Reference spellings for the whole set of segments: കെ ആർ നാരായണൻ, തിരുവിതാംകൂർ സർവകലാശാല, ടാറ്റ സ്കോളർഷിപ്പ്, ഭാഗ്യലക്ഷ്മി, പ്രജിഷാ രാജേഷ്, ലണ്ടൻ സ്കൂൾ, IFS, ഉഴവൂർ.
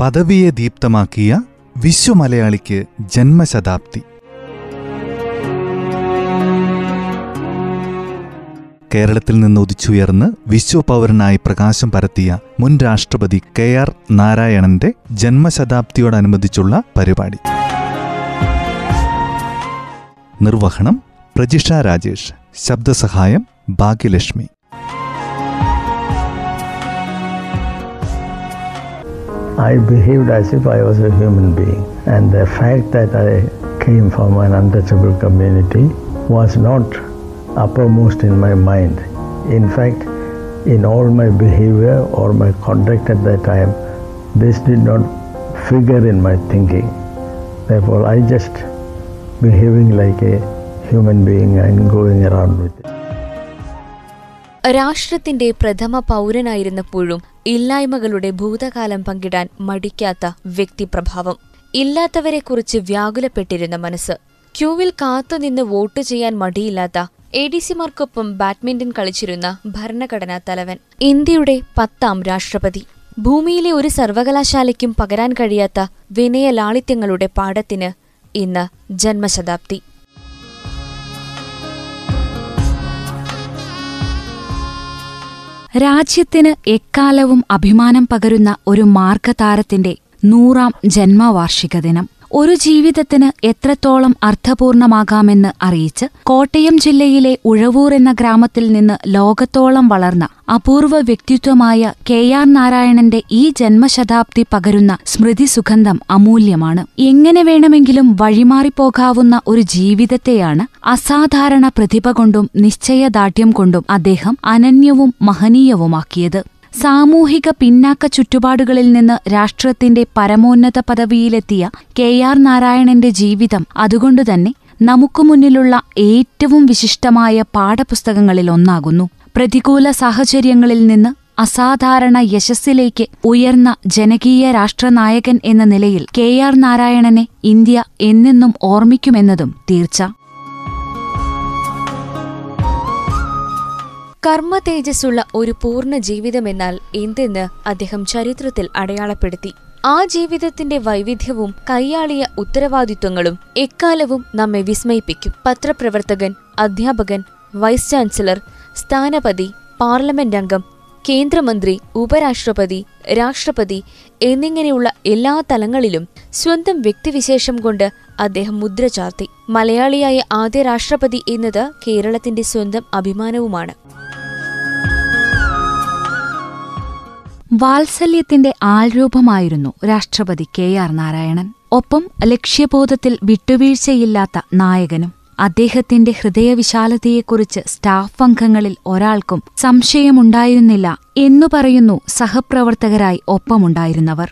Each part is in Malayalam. പദവിയെ ദീപ്തമാക്കിയ വിശ്വമലയാളിക്ക് ജന്മശതാബ്ദി. കേരളത്തിൽ നിന്ന് ഉദിച്ചുയർന്ന് വിശ്വപൗരനായി പ്രകാശം പരത്തിയ മുൻ രാഷ്ട്രപതി കെ ആർ നാരായണന്റെ ജന്മശതാബ്ദിയോടനുബന്ധിച്ചുള്ള പരിപാടി. നിർവഹണം പ്രജിഷാ രാജേഷ്, ശബ്ദസഹായം ഭാഗ്യലക്ഷ്മി. I behaved as if I was a human being, and the fact that I came from an untouchable community was not uppermost in my mind. In fact, in all my behavior or my conduct at that time, this did not figure in my thinking. Therefore, I just behaving like a human being and going around with it. രാഷ്ട്രത്തിന്റെ പ്രഥമ പൗരനായിരുന്നപ്പോഴും ഇല്ലായ്മകളുടെ ഭൂതകാലം പങ്കിടാൻ മടിക്കാത്ത വ്യക്തിപ്രഭാവം, ഇല്ലാത്തവരെക്കുറിച്ച് വ്യാകുലപ്പെട്ടിരുന്ന മനസ്സ്, ക്യൂവിൽ കാത്തുനിന്ന് വോട്ട് ചെയ്യാൻ മടിയില്ലാത്ത ADCമാർക്കൊപ്പം ബാഡ്മിന്റൺ കളിച്ചിരുന്ന ഭരണഘടനാ തലവൻ, ഇന്ത്യയുടെ 10ാം രാഷ്ട്രപതി, ഭൂമിയിലെ ഒരു സർവകലാശാലയ്ക്കും പകരാൻ കഴിയാത്ത വിനയലാളിത്യങ്ങളുടെ പാഠത്തിന് ഇന്ന് ജന്മശതാബ്ദി. രാജ്യത്തിന് എക്കാലവും അഭിമാനം പകരുന്ന ഒരു മാർഗതാരത്തിന്റെ 100ാം ജന്മവാർഷിക ദിനം ഒരു ജീവിതത്തിന് എത്രത്തോളം അർത്ഥപൂർണമാകാമെന്ന് അറിയിച്ച് കോട്ടയം ജില്ലയിലെ ഉഴവൂർ എന്ന ഗ്രാമത്തിൽ നിന്ന് ലോകത്തോളം വളർന്ന അപൂർവ വ്യക്തിത്വമായ കെ ആർ നാരായണന്റെ ഈ ജന്മശതാബ്ദി പകരുന്ന സ്മൃതിസുഗന്ധം അമൂല്യമാണ്. എങ്ങനെ വേണമെങ്കിലും വഴിമാറിപ്പോകാവുന്ന ഒരു ജീവിതത്തെയാണ് അസാധാരണ പ്രതിഭ കൊണ്ടും നിശ്ചയദാർഢ്യം കൊണ്ടും അദ്ദേഹം അനന്യവും മഹനീയവുമാക്കിയത്. സാമൂഹിക പിന്നാക്ക ചുറ്റുപാടുകളിൽ നിന്ന് രാഷ്ട്രത്തിന്റെ പരമോന്നത പദവിയിലെത്തിയ കെ ആർ നാരായണന്റെ ജീവിതം അതുകൊണ്ടുതന്നെ നമുക്കു മുന്നിലുള്ള ഏറ്റവും വിശിഷ്ടമായ പാഠപുസ്തകങ്ങളിലൊന്നാകുന്നു. പ്രതികൂല സാഹചര്യങ്ങളിൽ നിന്ന് അസാധാരണ യശസ്സിലേക്ക് ഉയർന്ന ജനകീയ രാഷ്ട്രനായകൻ എന്ന നിലയിൽ കെ ആർ നാരായണനെ ഇന്ത്യ എന്നെന്നും ഓർമ്മിക്കുമെന്നതും തീർച്ച. കർമ്മ തേജസ്സുള്ള ഒരു പൂർണ്ണ ജീവിതമെന്നാൽ എന്തെന്ന് അദ്ദേഹം ചരിത്രത്തിൽ അടയാളപ്പെടുത്തി. ആ ജീവിതത്തിന്റെ വൈവിധ്യവും കൈയാളിയ ഉത്തരവാദിത്വങ്ങളും എക്കാലവും നമ്മെ വിസ്മയിപ്പിക്കും. പത്രപ്രവർത്തകൻ, അധ്യാപകൻ, വൈസ് ചാൻസലർ, സ്ഥാനപതി, പാർലമെന്റ് അംഗം, കേന്ദ്രമന്ത്രി, ഉപരാഷ്ട്രപതി, രാഷ്ട്രപതി എന്നിങ്ങനെയുള്ള എല്ലാ തലങ്ങളിലും സ്വന്തം വ്യക്തിവിശേഷം കൊണ്ട് അദ്ദേഹം മുദ്ര ചാർത്തി. മലയാളിയായ ആദ്യ രാഷ്ട്രപതി എന്നത് കേരളത്തിന്റെ സ്വന്തം അഭിമാനവുമാണ്. വാത്സല്യത്തിന്റെ ആൾരൂപമായിരുന്നു രാഷ്ട്രപതി കെ ആർ നാരായണൻ. ഒപ്പം ലക്ഷ്യബോധത്തിൽ വിട്ടുവീഴ്ചയില്ലാത്ത നായകനും. അദ്ദേഹത്തിന്റെ ഹൃദയവിശാലതയെക്കുറിച്ച് സ്റ്റാഫ് അംഗങ്ങളിൽ ഒരാൾക്കും സംശയമുണ്ടായിരുന്നില്ല എന്നു പറയുന്നു സഹപ്രവർത്തകരായി ഒപ്പമുണ്ടായിരുന്നവർ.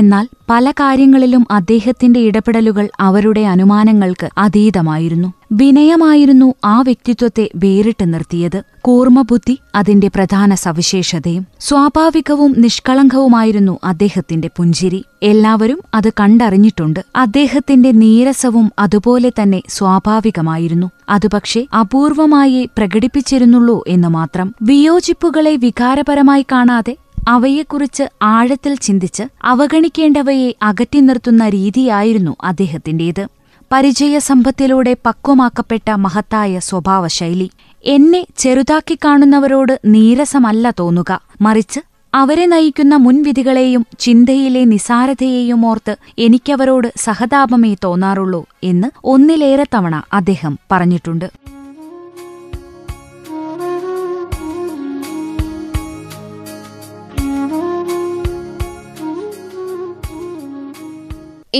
എന്നാൽ പല കാര്യങ്ങളിലും അദ്ദേഹത്തിന്റെ ഇടപെടലുകൾ അവരുടെ അനുമാനങ്ങൾക്ക് അതീതമായിരുന്നു. വിനയമായിരുന്നു ആ വ്യക്തിത്വത്തെ വേറിട്ട് നിർത്തിയത്. കൂർമ്മബുദ്ധി അതിന്റെ പ്രധാന സവിശേഷതയും. സ്വാഭാവികവും നിഷ്കളങ്കവുമായിരുന്നു അദ്ദേഹത്തിന്റെ പുഞ്ചിരി. എല്ലാവരും അത് കണ്ടറിഞ്ഞിട്ടുണ്ട്. അദ്ദേഹത്തിന്റെ നീരസവും അതുപോലെ തന്നെ സ്വാഭാവികമായിരുന്നു. അതുപക്ഷേ അപൂർവമായി പ്രകടിപ്പിച്ചിരുന്നുള്ളൂ എന്ന് മാത്രം. വിയോജിപ്പുകളെ വികാരപരമായി കാണാതെ അവയെക്കുറിച്ച് ആഴത്തിൽ ചിന്തിച്ച് അവഗണിക്കേണ്ടവയെ അകറ്റി നിർത്തുന്ന രീതിയായിരുന്നു അദ്ദേഹത്തിന്റേത്. പരിചയസമ്പത്തിലൂടെ പക്വമാക്കപ്പെട്ട മഹത്തായ സ്വഭാവശൈലി. എന്നെ ചെറുതാക്കിക്കാണുന്നവരോട് നീരസമല്ല തോന്നുക, മറിച്ച് അവരെ നയിക്കുന്ന മുൻവിധികളെയും ചിന്തയിലെ നിസാരതയെയും ഓർത്ത് എനിക്കവരോട് സഹതാപമേ തോന്നാറുള്ളൂ എന്ന് ഒന്നിലേറെ തവണ അദ്ദേഹം പറഞ്ഞിട്ടുണ്ട്.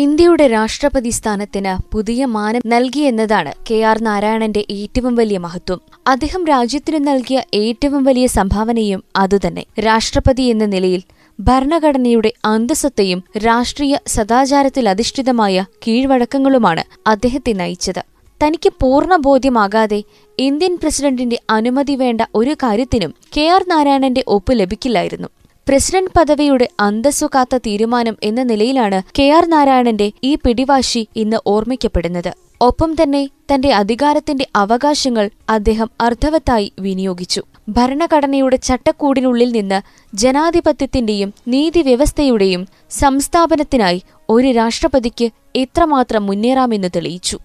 ഇന്ത്യയുടെ രാഷ്ട്രപതി സ്ഥാനത്തിന് പുതിയ മാനം നൽകിയെന്നതാണ് കെ ആർ നാരായണന്റെ ഏറ്റവും വലിയ മഹത്വം. അദ്ദേഹം രാജ്യത്തിനു നൽകിയ ഏറ്റവും വലിയ സംഭാവനയും അതുതന്നെ. രാഷ്ട്രപതി എന്ന നിലയിൽ ഭരണഘടനയുടെ അന്തസ്സത്തെയും രാഷ്ട്രീയ സദാചാരത്തിലധിഷ്ഠിതമായ കീഴ്വഴക്കങ്ങളുമാണ് അദ്ദേഹത്തെ നയിച്ചത്. തനിക്ക് പൂർണ്ണ ബോധ്യമാകാതെ ഇന്ത്യൻ പ്രസിഡന്റിന്റെ അനുമതി വേണ്ട ഒരു കാര്യത്തിനും കെ ആർ നാരായണന്റെ ഒപ്പ് ലഭിക്കില്ലായിരുന്നു. പ്രസിഡന്റ് പദവിയുടെ അന്തസ്സു കാത്ത തീരുമാനം എന്ന നിലയിലാണ് കെ ആർ നാരായണന്റെ ഈ പിടിവാശി ഇന്ന് ഓർമ്മിക്കപ്പെടുന്നത്. ഒപ്പം തന്നെ തന്റെ അധികാരത്തിന്റെ അവകാശങ്ങൾ അദ്ദേഹം അർത്ഥവത്തായി വിനിയോഗിച്ചു. ഭരണഘടനയുടെ ചട്ടക്കൂടിനുള്ളിൽ നിന്ന് ജനാധിപത്യത്തിന്റെയും നീതിവ്യവസ്ഥയുടെയും സംസ്ഥാപനത്തിനായി ഒരു രാഷ്ട്രപതിക്ക് എത്രമാത്രം മുന്നേറാമെന്ന് തെളിയിച്ചു.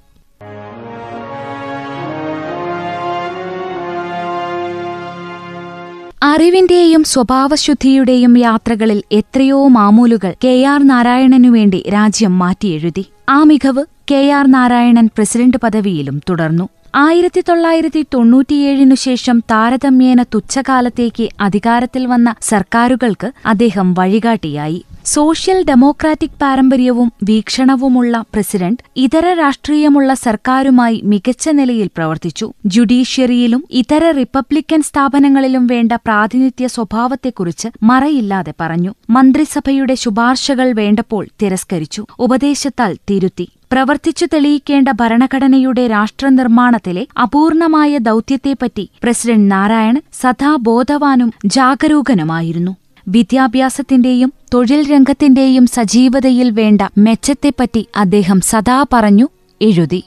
അറിവിന്റെയും സ്വഭാവശുദ്ധിയുടെയും യാത്രകളിൽ എത്രയോ മാമൂലുകൾ കെ ആർ നാരായണനുവേണ്ടി രാജ്യം മാറ്റിയെഴുതി. ആ മികവ് കെ ആർ നാരായണൻ പ്രസിഡന്റ് പദവിയിലും തുടർന്നു. 1997 ശേഷം താരതമ്യേന തുച്ഛകാലത്തേക്ക് അധികാരത്തിൽ വന്ന സർക്കാരുകൾക്ക് അദ്ദേഹം വഴികാട്ടിയായി. സോഷ്യൽ ഡെമോക്രാറ്റിക് പാരമ്പര്യവും വീക്ഷണവുമുള്ള പ്രസിഡന്റ് ഇതര രാഷ്ട്രീയമുള്ള സർക്കാരുമായി മികച്ച നിലയിൽ പ്രവർത്തിച്ചു. ജുഡീഷ്യറിയിലും ഇതര റിപ്പബ്ലിക്കൻ സ്ഥാപനങ്ങളിലും വേണ്ട പ്രാതിനിധ്യ സ്വഭാവത്തെക്കുറിച്ച് മറയില്ലാതെ പറഞ്ഞു. മന്ത്രിസഭയുടെ ശുപാർശകൾ വേണ്ടപ്പോൾ തിരസ്കരിച്ചു, ഉപദേശത്താൽ തിരുത്തി. പ്രവർത്തിച്ചു തെളിയിക്കേണ്ട ഭരണഘടനയുടെ രാഷ്ട്രനിർമ്മാണത്തിലെ അപൂർണമായ ദൌത്യത്തെപ്പറ്റി പ്രസിഡന്റ് നാരായണൻ സദാ ബോധവാനും ജാഗരൂകനുമായിരുന്നു. വിദ്യാഭ്യാസത്തിന്റെയും തൊഴിൽ രംഗത്തിന്റെയും സജീവതയിൽ വേണ്ട മെച്ചത്തെപ്പറ്റി അദ്ദേഹം സദാ പറഞ്ഞു, എഴുതി.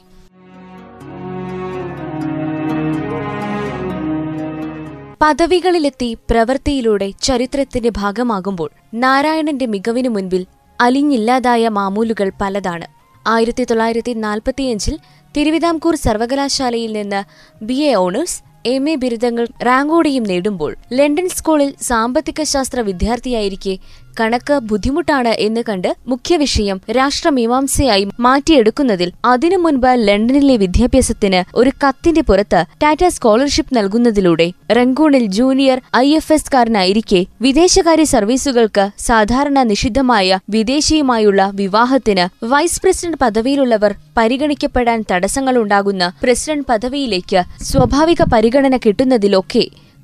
പദവികളിലെത്തി പ്രവൃത്തിയിലൂടെ ചരിത്രത്തിന്റെ ഭാഗമാകുമ്പോൾ നാരായണന്റെ മികവിനു മുൻപിൽ അലിഞ്ഞില്ലാതായ മാമൂലുകൾ പലതാണ്. 1945 തിരുവിതാംകൂർ സർവകലാശാലയിൽ നിന്ന് BA ഓണേഴ്സ്, MA ബിരുദങ്ങൾ റാങ്കോടെയും നേടുമ്പോൾ ലണ്ടൻ സ്കൂളിൽ സാമ്പത്തിക ശാസ്ത്ര വിദ്യാർത്ഥിയായിരിക്കെ കണക്ക് ബുദ്ധിമുട്ടാണ് എന്ന് കണ്ട് മുഖ്യവിഷയം രാഷ്ട്രമീമാംസയായി മാറ്റിയെടുക്കുന്നതിൽ അതിനു മുൻപ് ലണ്ടനിലെ വിദ്യാഭ്യാസത്തിന് ഒരു കത്തിന്റെ പുറത്ത് ടാറ്റ സ്കോളർഷിപ്പ് നൽകുന്നതിലൂടെ റങ്കൂണിൽ ജൂനിയർ IFS കാരനായിരിക്കെ വിദേശകാര്യ സർവീസുകൾക്ക് സാധാരണ നിഷിദ്ധമായ വിദേശിയുമായുള്ള വിവാഹത്തിന് വൈസ് പ്രസിഡന്റ് പദവിയിലുള്ളവർ പരിഗണിക്കപ്പെടാൻ തടസ്സങ്ങളുണ്ടാകുന്ന പ്രസിഡന്റ് പദവിയിലേക്ക് സ്വാഭാവിക പരിഗണന കിട്ടുന്നതിലൊക്കെ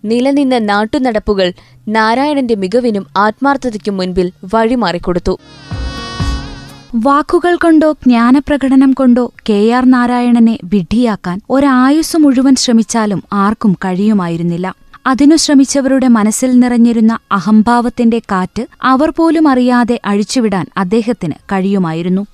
നിലനിന്ന നാട്ടുനടപ്പുകൾ നാരായണന്റെ മികവിനും ആത്മാർത്ഥതയ്ക്കും മുൻപിൽ വഴിമാറിക്കൊടുത്തു. വാക്കുകൾ കൊണ്ടോ ജ്ഞാനപ്രകടനം കൊണ്ടോ കെ ആർ നാരായണനെ വിഡ്ഢിയാക്കാൻ ഒരായുസ് മുഴുവൻ ശ്രമിച്ചാലും ആർക്കും കഴിയുമായിരുന്നില്ല. അതിനു ശ്രമിച്ചവരുടെ മനസ്സിൽ നിറഞ്ഞിരുന്ന അഹംഭാവത്തിന്റെ കാറ്റ് അവർ പോലും അറിയാതെ അഴിച്ചുവിടാൻ അദ്ദേഹത്തിന് കഴിയുമായിരുന്നു.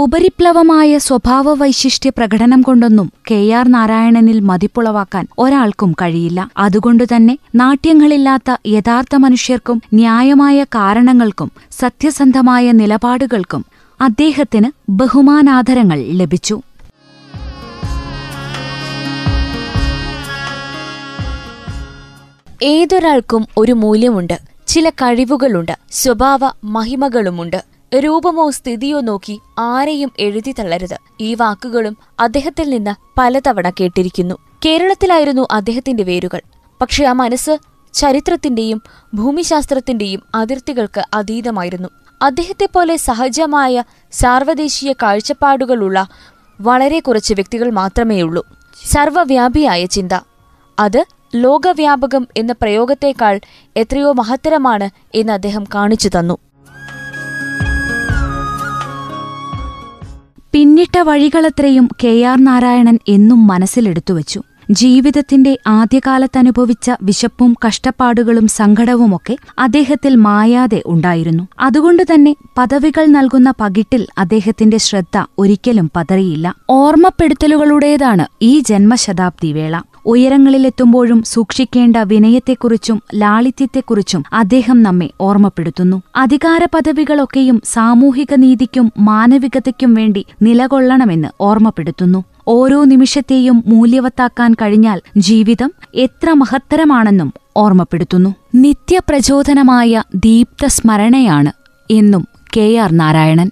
ഉപരിപ്ലവമായ സ്വഭാവവൈശിഷ്ട്യ പ്രകടനം കൊണ്ടൊന്നും കെ ആർ നാരായണനിൽ മതിപ്പുളവാക്കാൻ ഒരാൾക്കും കഴിയില്ല. അതുകൊണ്ടുതന്നെ നാട്യങ്ങളില്ലാത്ത യഥാർത്ഥ മനുഷ്യർക്കും ന്യായമായ കാരണങ്ങൾക്കും സത്യസന്ധമായ നിലപാടുകൾക്കും അദ്ദേഹത്തിന് ബഹുമാനാദരങ്ങൾ ലഭിച്ചു. ഏതൊരാൾക്കും ഒരു മൂല്യമുണ്ട്, ചില കഴിവുകളുണ്ട്, സ്വഭാവ മഹിമകളുമുണ്ട്. രൂപമോ സ്ഥിതിയോ നോക്കി ആരെയും എഴുതി തള്ളരുത്. ഈ വാക്കുകളും അദ്ദേഹത്തിൽ നിന്ന് പലതവണ കേട്ടിരിക്കുന്നു. കേരളത്തിലായിരുന്നു അദ്ദേഹത്തിന്റെ വേരുകൾ. പക്ഷെ ആ മനസ്സ് ചരിത്രത്തിന്റെയും ഭൂമിശാസ്ത്രത്തിന്റെയും അതിർത്തികൾക്ക് അതീതമായിരുന്നു. അദ്ദേഹത്തെപ്പോലെ സഹജമായ സാർവദേശീയ കാഴ്ചപ്പാടുകളുള്ള വളരെ കുറച്ച് വ്യക്തികൾ മാത്രമേയുള്ളൂ. സർവവ്യാപിയായ ചിന്ത, അത് ലോകവ്യാപകം എന്ന പ്രയോഗത്തേക്കാൾ എത്രയോ മഹത്തരമാണ് എന്ന് അദ്ദേഹം കാണിച്ചു തന്നു. പിന്നിട്ട വഴികളത്രയും കെ ആർ നാരായണൻ എന്നും മനസ്സിലെടുത്തുവച്ചു. ജീവിതത്തിന്റെ ആദ്യകാലത്തനുഭവിച്ച വിശപ്പും കഷ്ടപ്പാടുകളും സങ്കടവുമൊക്കെ അദ്ദേഹത്തിൽ മായാതെ ഉണ്ടായിരുന്നു. അതുകൊണ്ടുതന്നെ പദവികൾ നൽകുന്ന പകിട്ടിൽ അദ്ദേഹത്തിന്റെ ശ്രദ്ധ ഒരിക്കലും പതറിയില്ല. ഓർമ്മപ്പെടുത്തലുകളുടേതാണ് ഈ ജന്മശതാബ്ദി വേള. ഉയരങ്ങളിലെത്തുമ്പോഴും സൂക്ഷിക്കേണ്ട വിനയത്തെക്കുറിച്ചും ലാളിത്യത്തെക്കുറിച്ചും അദ്ദേഹം നമ്മെ ഓർമ്മപ്പെടുത്തുന്നു. അധികാര പദവികളൊക്കെയും സാമൂഹിക നീതിക്കും മാനവികതയ്ക്കും വേണ്ടി നിലകൊള്ളണമെന്ന് ഓർമ്മപ്പെടുത്തുന്നു. ഓരോ നിമിഷത്തെയും മൂല്യവത്താക്കാൻ കഴിഞ്ഞാൽ ജീവിതം എത്ര മഹത്തരമാണെന്നും ഓർമ്മപ്പെടുത്തുന്നു. നിത്യപ്രചോദനമായ ദീപ്ത സ്മരണയാണ് എന്നും കെ ആർ നാരായണൻ.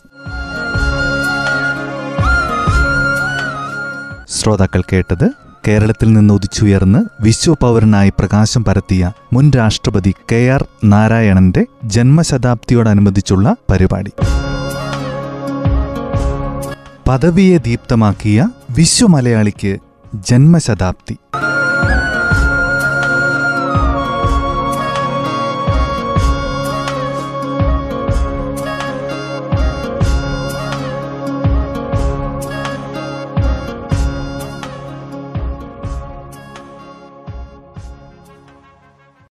ശ്രോതാക്കൾ കേട്ടത് കേരളത്തിൽ നിന്ന് ഉദിച്ചുയർന്ന് വിശ്വപൗരനായി പ്രകാശം പരത്തിയ മുൻ രാഷ്ട്രപതി കെ ആർ നാരായണന്റെ ജന്മശതാബ്ദിയോടനുബന്ധിച്ചുള്ള പരിപാടി. പദവിയെ ദീപ്തമാക്കിയ വിശ്വമലയാളിക്ക് ജന്മശതാബ്ദി.